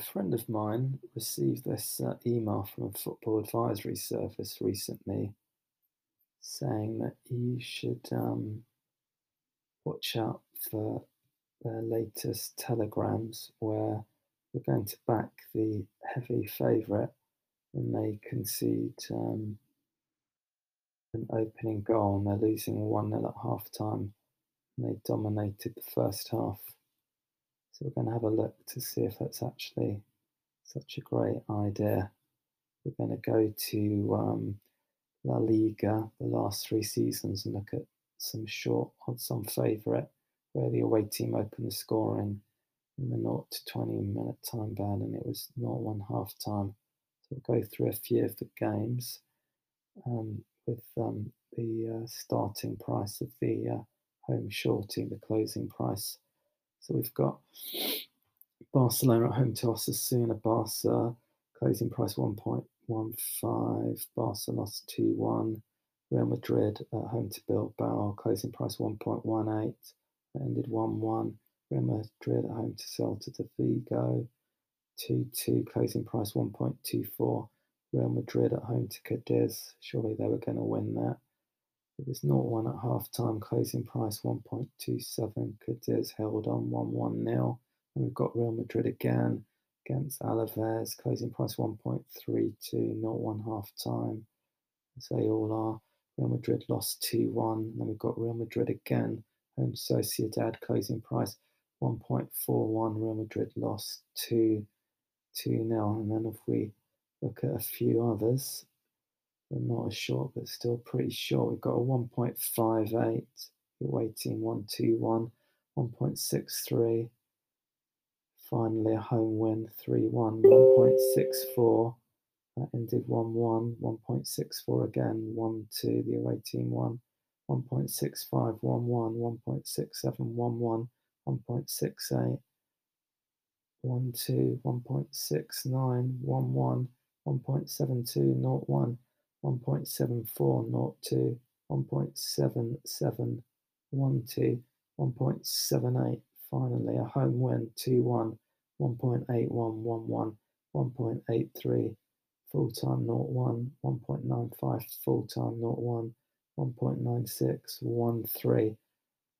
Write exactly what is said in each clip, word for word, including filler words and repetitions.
A friend of mine received this uh, email from a football advisory service recently saying that you should um, watch out for their latest telegrams where we're going to back the heavy favourite and they concede um, an opening goal and they're losing one nil at half-time and they dominated the first half. So we're going to have a look to see if that's actually such a great idea. We're going to go to um, La Liga, the last three seasons, and look at some short odds on favourite where the away team opened the scoring in the zero to twenty minute time band and it was zero one half time. So we'll go through a few of the games um, with um, the uh, starting price of the uh, home shorty, the closing price. So we've got Barcelona at home to Osasuna, Barca, closing price one point one five, Barca lost two one, Real Madrid at home to Bilbao, closing price one point one eight, ended one one, Real Madrid at home to Celta de Vigo, two two, closing price one point two four, Real Madrid at home to Cadiz, surely they were going to win that. It was zero one at half-time, closing price one point two seven, Cadiz held on one one nil. And we've got Real Madrid again against Alaves, closing price one point three two, zero one half-time, as they all are. Real Madrid lost two one. Then we've got Real Madrid again, home Sociedad, closing price one point four one, Real Madrid lost two two nil. And then if we look at a few others, they're not as short, but still pretty short. We've got a one point five eight, the away team one two one, one point six three. Finally, a home win three one, one point six four. That ended one one, one point six four again, one two, the away team one, one point six five, one one, one point six seven, one one, one point six eight, one two, one point six nine, one one, one point seven two, zero one. one point seven four zero two, one point seven seven one two, one point seven eight, finally a home win two one, one point eight one one one, one point eight three, full time zero one, one point nine five, full time zero one, one point nine six, one three,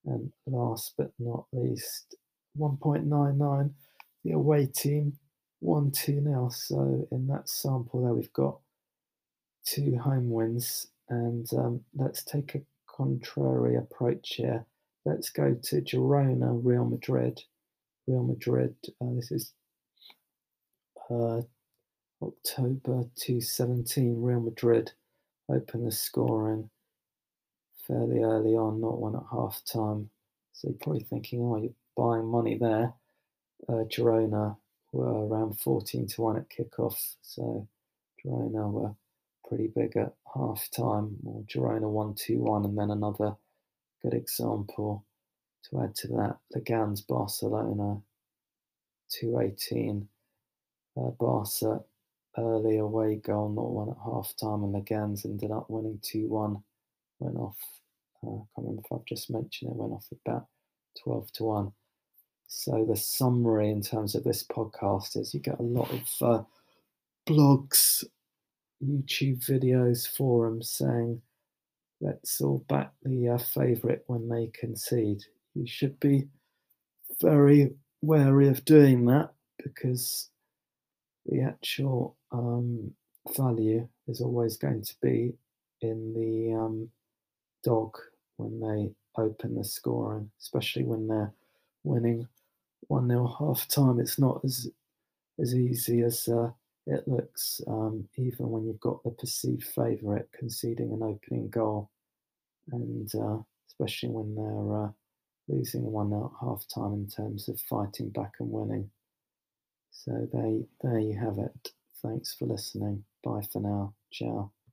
and last but not least one point nine nine, the away team one two now. So in that sample there we've got two home wins, and um, let's take a contrary approach here. Let's go to Girona, Real Madrid. Real Madrid, uh, this is uh, October two seventeen. Real Madrid opened the scoring fairly early on, not one at half time. So you're probably thinking, oh, you're buying money there. Uh, Girona were around fourteen to one at kickoff, so Girona were pretty big at half time, or Girona one two one, and then another good example to add to that, Leganés Barcelona two eighteen, uh, Barca early away goal, not one at half time, and Leganés ended up winning two one, went off, uh, I can't remember if I've just mentioned it, went off about twelve to one. So the summary in terms of this podcast is you get a lot of uh, blogs, YouTube videos, forums saying let's all back the uh, favourite when they concede. You should be very wary of doing that because the actual um, value is always going to be in the um, dog when they open the scoring, especially when they're winning one nil half time. It's not as as easy as uh, it looks, um, even when you've got the perceived favourite conceding an opening goal, and uh, especially when they're uh, losing one out half time in terms of fighting back and winning. So they, there you have it. Thanks for listening. Bye for now. Ciao.